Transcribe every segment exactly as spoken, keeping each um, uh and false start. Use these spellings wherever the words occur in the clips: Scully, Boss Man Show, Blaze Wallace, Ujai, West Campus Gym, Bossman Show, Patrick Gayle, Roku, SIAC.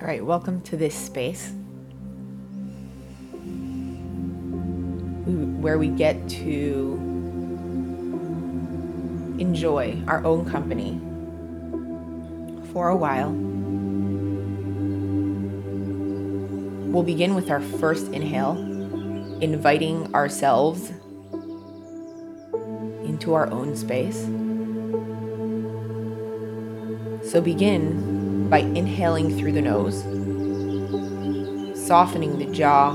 All right, welcome to this space where we get to enjoy our own company for a while. We'll begin with our first inhale, inviting ourselves into our own space. So begin by inhaling through the nose, softening the jaw,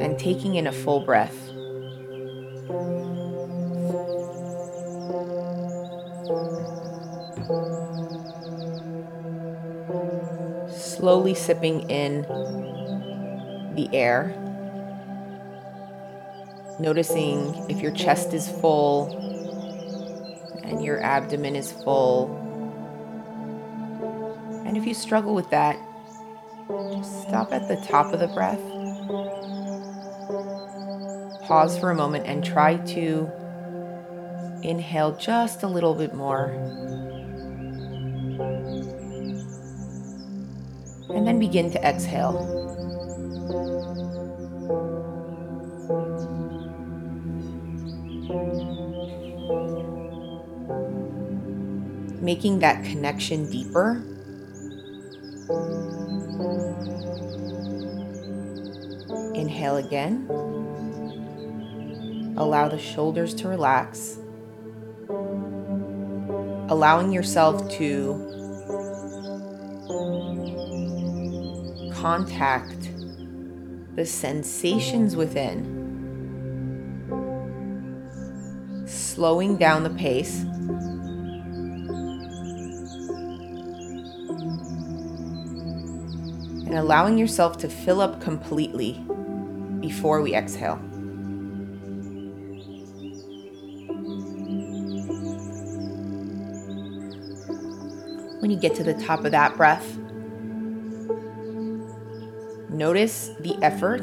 and taking in a full breath. Slowly sipping in the air, noticing if your chest is full and your abdomen is full. And if you struggle with that, just stop at the top of the breath. Pause for a moment and try to inhale just a little bit more. And then begin to exhale. Making that connection deeper. Inhale again. Allow the shoulders to relax. Allowing yourself to contact the sensations within, slowing down the pace, and allowing yourself to fill up completely before we exhale. When you get to the top of that breath, notice the effort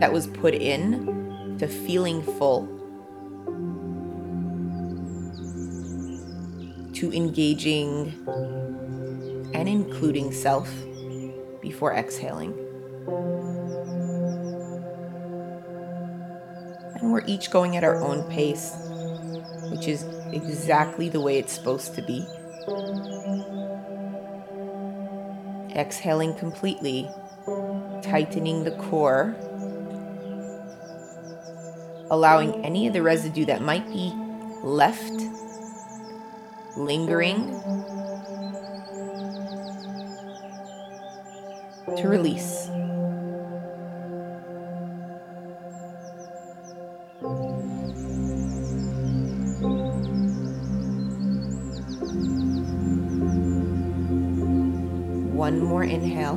that was put in to feeling full, to engaging and including self before exhaling. And we're each going at our own pace, which is exactly the way it's supposed to be. Exhaling completely, tightening the core, allowing any of the residue that might be left, lingering, to release. One more inhale.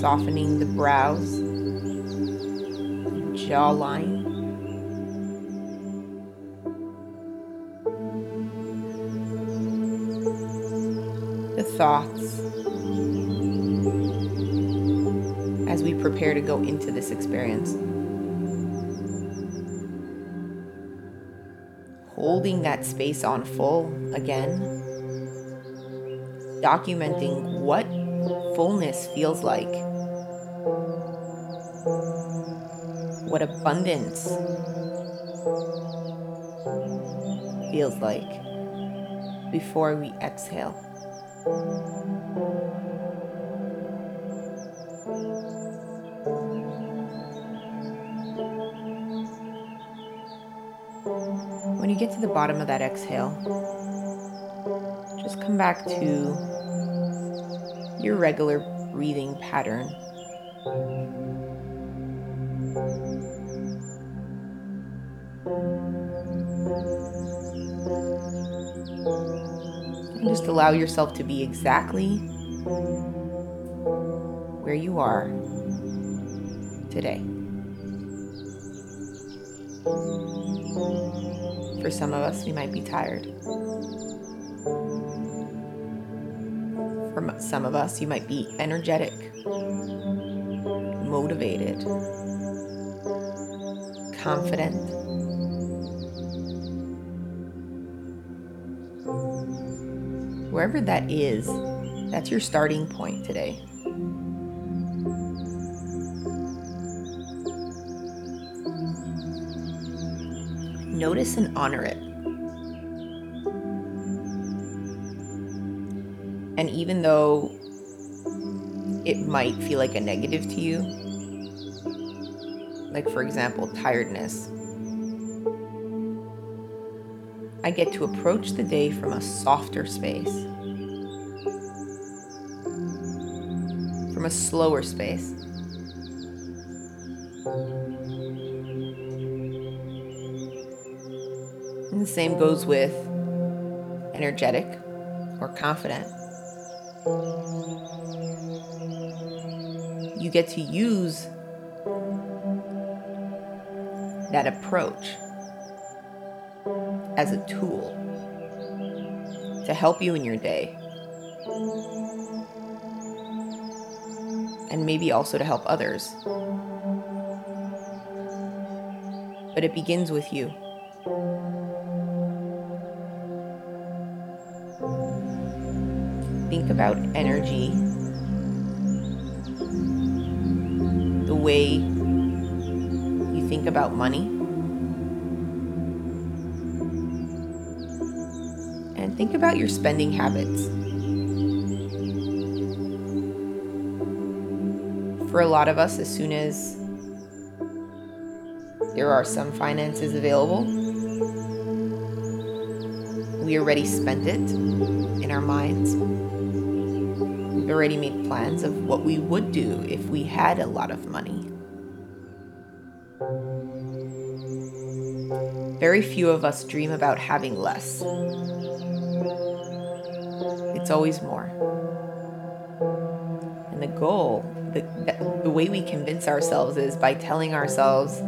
Softening the brows, jawline, the thoughts as we prepare to go into this experience. Holding that space on full again, documenting what fullness feels like, what abundance feels like before we exhale. When you get to the bottom of that exhale, just come back to your regular breathing pattern. And just allow yourself to be exactly where you are today. For some of us, we might be tired. For some of us, you might be energetic, motivated. confident. Wherever that is, that's your starting point today. Notice and honor it. And even though it might feel like a negative to you, like for example, tiredness, I get to approach the day from a softer space, from a slower space. And the same goes with energetic or confident. You get to use that approach as a tool to help you in your day, and maybe also to help others. But it begins with you. Think about energy, the way you think about money, and think about your spending habits. For a lot of us, as soon as there are some finances available, we already spent it in our minds. We've already made plans of what we would do if we had a lot of money. Very few of us dream about having less. It's always more. And the goal, the, the way we convince ourselves is by telling ourselves,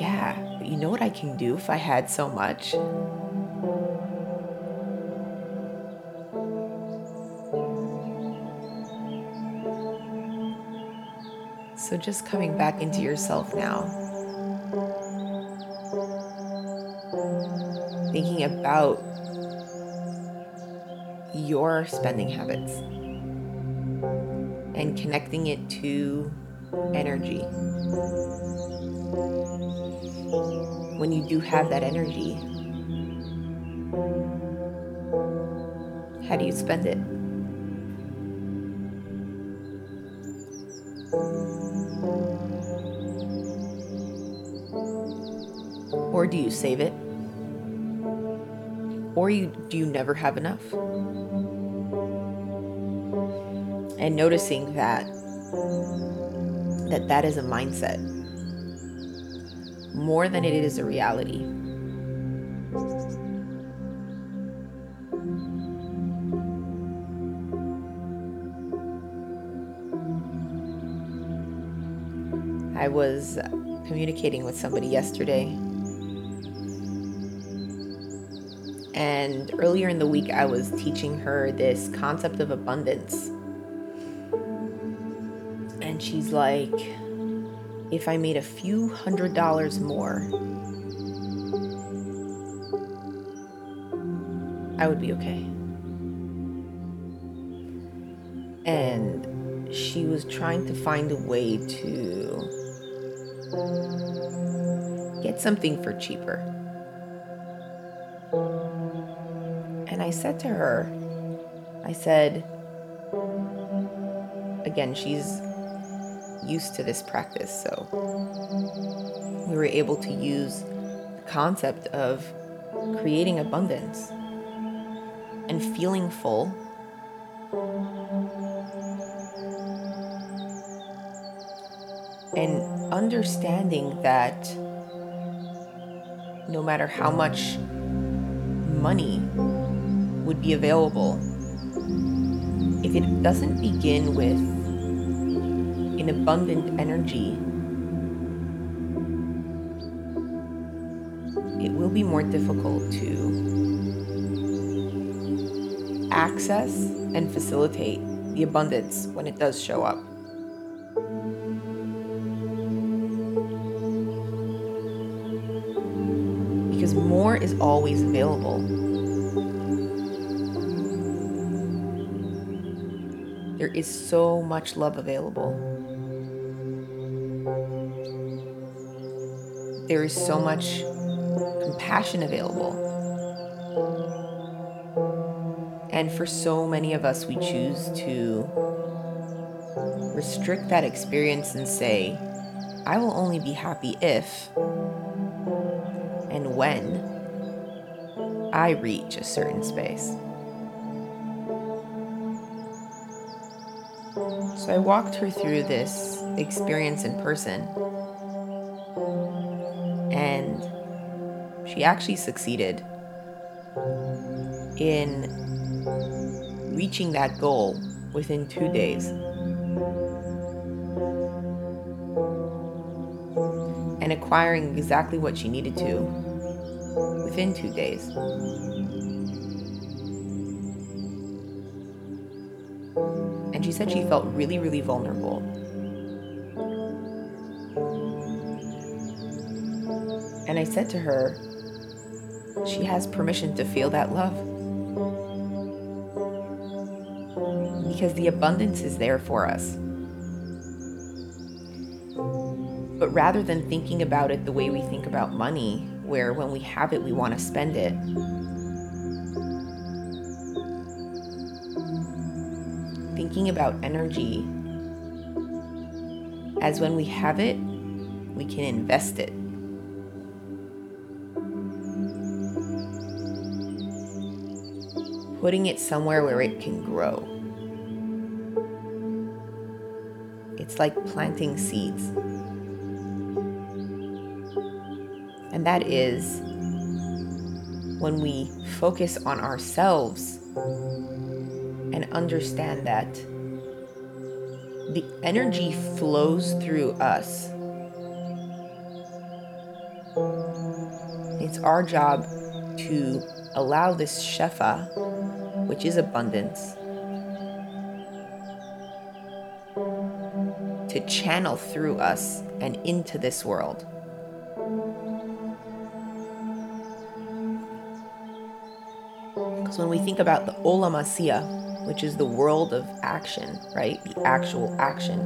yeah, but you know what I can do if I had so much? So just coming back into yourself now. Thinking about your spending habits and connecting it to energy. When you do have that energy, how do you spend it? Or do you save it? Or you, do you never have enough? And noticing that, that that is a mindset more than it is a reality. I was communicating with somebody yesterday, and earlier in the week, I was teaching her this concept of abundance. And she's like, if I made a few hundred dollars more, I would be okay. And she was trying to find a way to get something for cheaper. And I said to her, I said, again, she's used to this practice, so we were able to use the concept of creating abundance and feeling full and understanding that no matter how much money would be available, if it doesn't begin with an abundant energy, it will be more difficult to access and facilitate the abundance when it does show up. because more is always available. There is so much love available. There is so much compassion available. And for so many of us, we choose to restrict that experience and say, I will only be happy if and when I reach a certain space. So I walked her through this experience in person, and she actually succeeded in reaching that goal within two days. And acquiring exactly what she needed to within two days. And she said she felt really, really vulnerable. And I said to her, she has permission to feel that love. Because the abundance is there for us. But rather than thinking about it the way we think about money, where when we have it, we want to spend it, thinking about energy as when we have it, we can invest it. Putting it somewhere where it can grow. It's like planting seeds. And that is when we focus on ourselves and understand that the energy flows through us. It's our job to allow this shefa, which is abundance, to channel through us and into this world. Because when we think about the Olam Asiya, which is the world of action, right? The actual action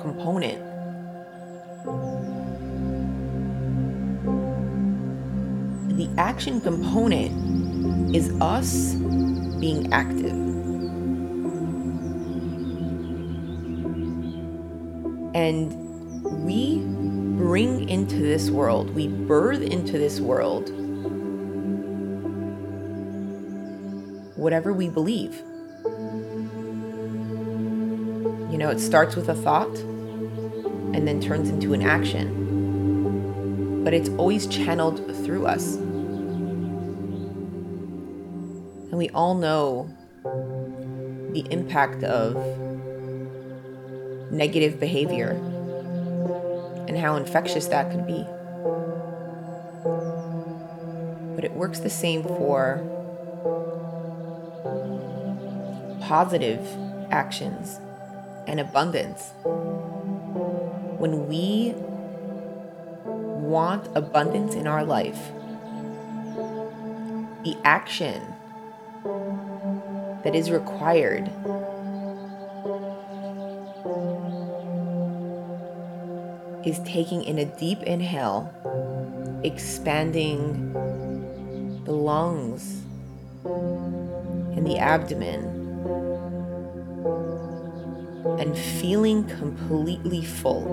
component. The action component is us being active. And we bring into this world, we birth into this world, whatever we believe. You know, it starts with a thought and then turns into an action. But it's always channeled through us. And we all know the impact of negative behavior and how infectious that could be. But it works the same for positive actions and abundance. When we want abundance in our life, the action that is required is taking in a deep inhale, expanding the lungs and the abdomen, and feeling completely full.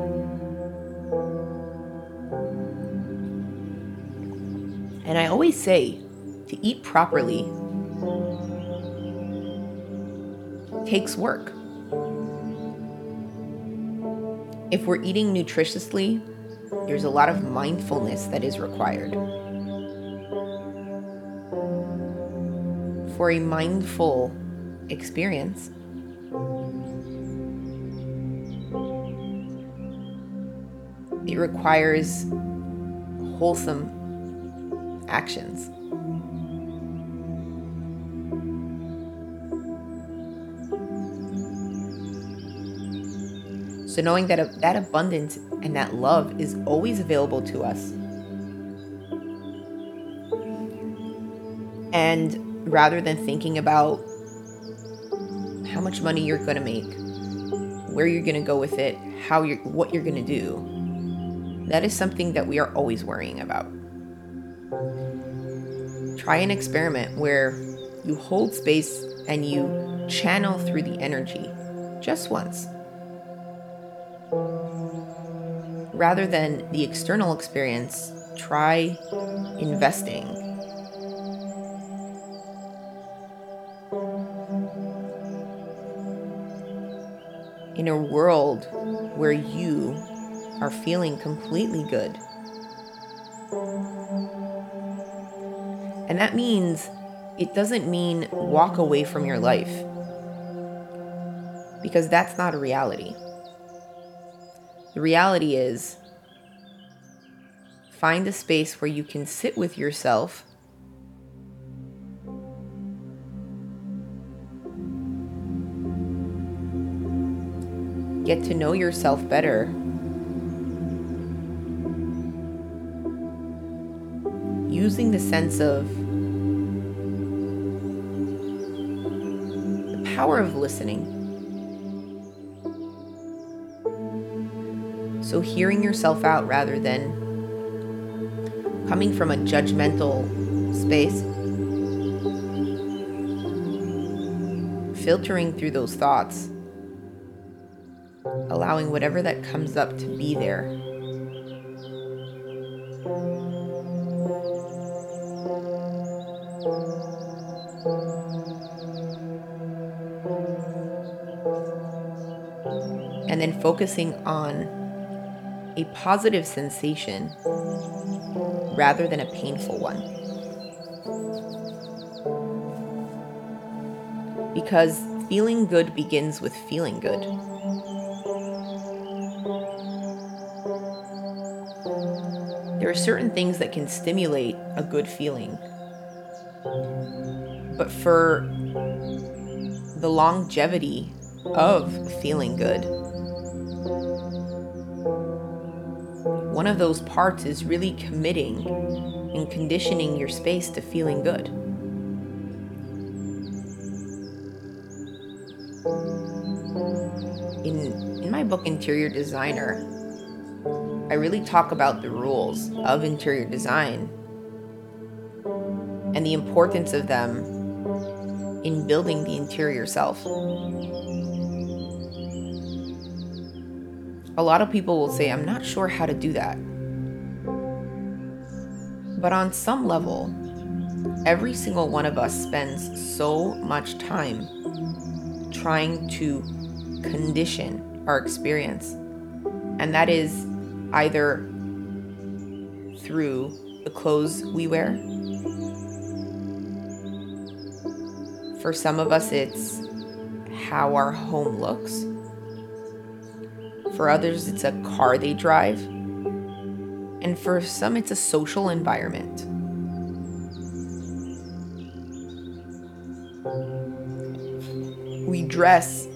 And I always say to eat properly takes work. If we're eating nutritiously, there's a lot of mindfulness that is required. For a mindful experience, it requires wholesome actions. So knowing that that abundance and that love is always available to us, And rather than thinking about how much money you're going to make, where you're going to go with it, how you're, what you're going to do, that is something that we are always worrying about. Try an experiment where you hold space and you channel through the energy just once. Rather than the external experience, try investing. In a world where you are feeling completely good. And that means, it doesn't mean walk away from your life, because that's not a reality. The reality is, find a space where you can sit with yourself . Get to know yourself better. Using the sense of the power of listening. So hearing yourself out rather than coming from a judgmental space. Filtering through those thoughts. Allowing whatever that comes up to be there. And then focusing on a positive sensation rather than a painful one. Because feeling good begins with feeling good. There are certain things that can stimulate a good feeling, but for the longevity of feeling good, one of those parts is really committing and conditioning your space to feeling good. In, in my book, Interior Designer, I really talk about the rules of interior design and the importance of them in building the interior self. A lot of people will say, I'm not sure how to do that. But on some level, every single one of us spends so much time trying to condition our experience. And that is either through the clothes we wear. For some of us, it's how our home looks. For others, it's a car they drive. And for some, it's a social environment. We dress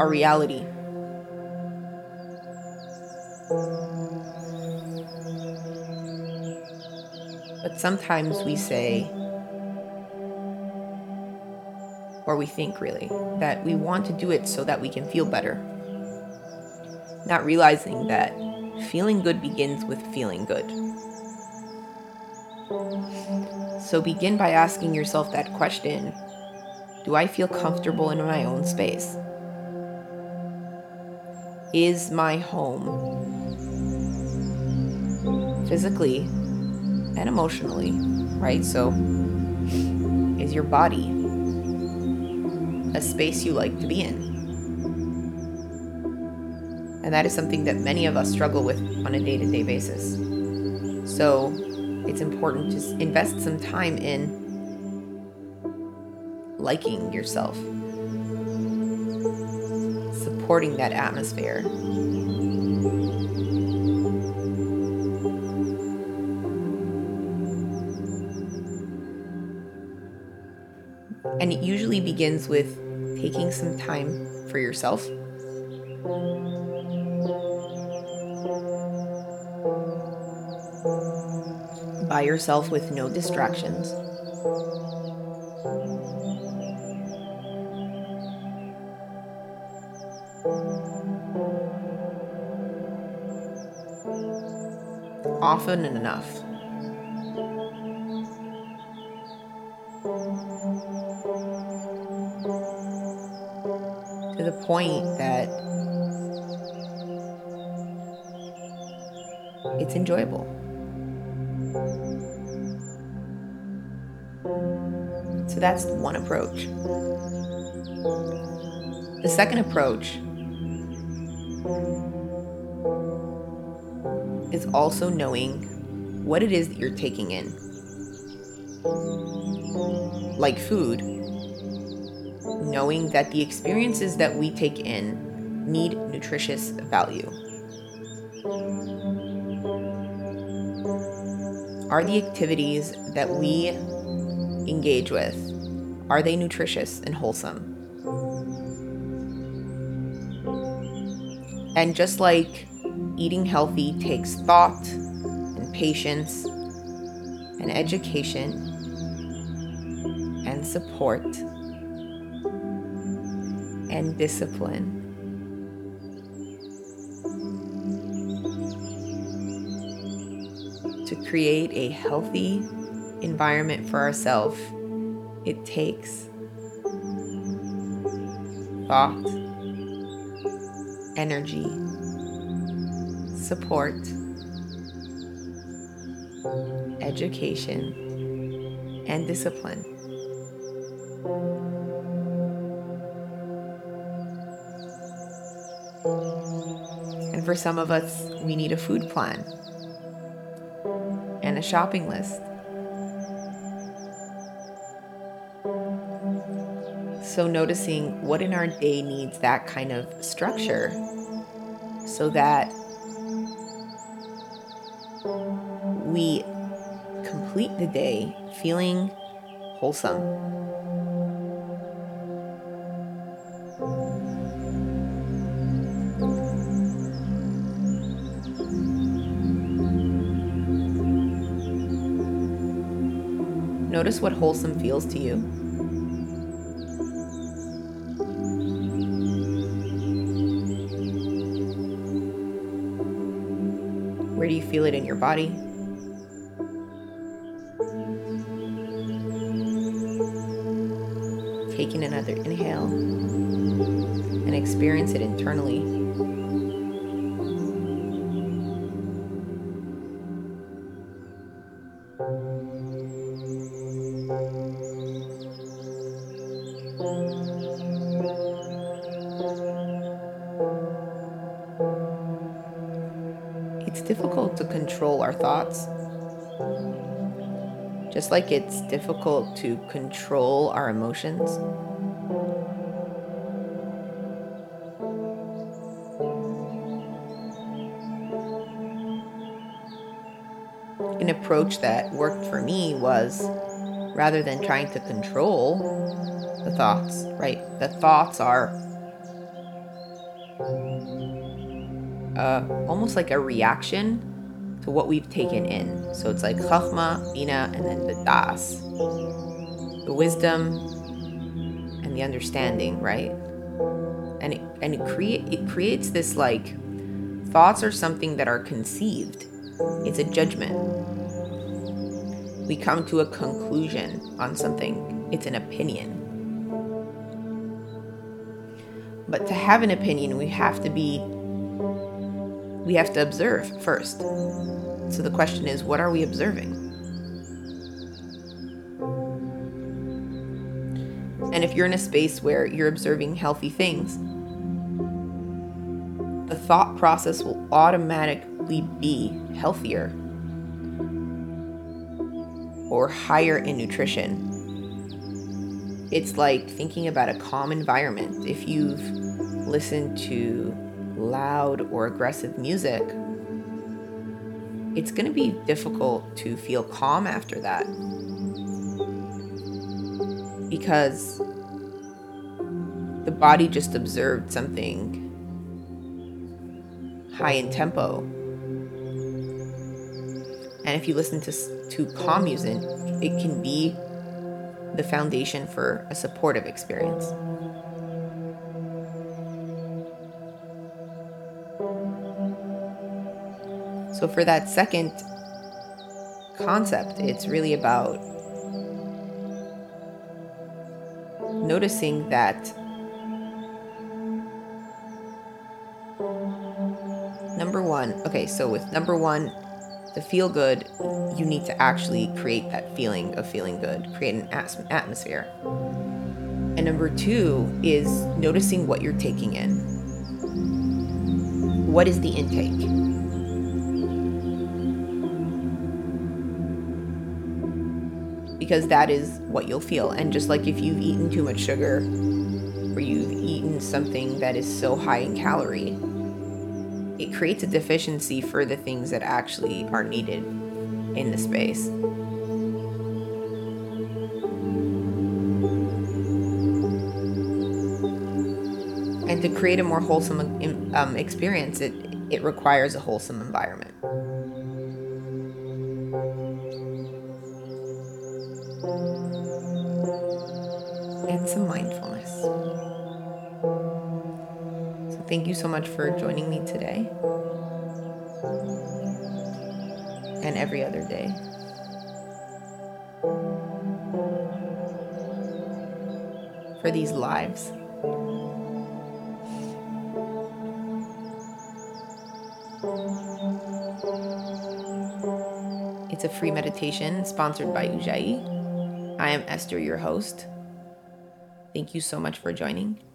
our reality. But sometimes we say, or we think really, that we want to do it so that we can feel better. Not realizing that feeling good begins with feeling good. So begin by asking yourself that question, do I feel comfortable in my own space? Is my home physically and emotionally, right? So, is your body a space you like to be in? And that is something that many of us struggle with on a day-to-day basis. So, it's important to invest some time in liking yourself, supporting that atmosphere. And it usually begins with taking some time for yourself. by yourself with no distractions. Often enough. To the point that it's enjoyable. So that's one approach. The second approach is also knowing what it is that you're taking in. Like food, knowing that the experiences that we take in need nutritious value. Are the activities that we engage with, are they nutritious and wholesome? And just like eating healthy takes thought and patience and education and support and discipline, to create a healthy environment for ourselves, it takes thought, energy, support, education, and discipline. And for some of us, we need a food plan and a shopping list. So noticing what in our day needs that kind of structure so that we complete the day feeling wholesome. Notice what wholesome feels to you. Where do you feel it in your body? Taking another inhale and experience it internally. It's difficult to control our thoughts, just like it's difficult to control our emotions. An approach that worked for me was, rather than trying to control the thoughts, right? The thoughts are Uh, almost like a reaction to what we've taken in. So it's like Chachma, Bina, and then the Das. The wisdom and the understanding, right? And it, and it, crea- it creates this like, thoughts are something that are conceived. It's a judgment. We come to a conclusion on something. It's an opinion. But to have an opinion, we have to be We have to observe first. So the question is, what are we observing? And if you're in a space where you're observing healthy things, the thought process will automatically be healthier or higher in nutrition. It's like thinking about a calm environment. If you've listened to loud or aggressive music, it's going to be difficult to feel calm after that, because the body just observed something high in tempo And if you listen to, to calm music, it can be the foundation for a supportive experience. So for that second concept, it's really about noticing that, number one, okay, so with number one, to feel good, you need to actually create that feeling of feeling good, create an atmosphere. And number two is noticing what you're taking in. What is the intake? Because that is what you'll feel. And just like if you've eaten too much sugar or you've eaten something that is so high in calorie, it creates a deficiency for the things that actually are needed in the space. And to create a more wholesome um, experience, it, it requires a wholesome environment. And some mindfulness. So thank you so much for joining me today and every other day. For these lives. It's a free meditation sponsored by Ujai. I am Esther, your host. Thank you so much for joining.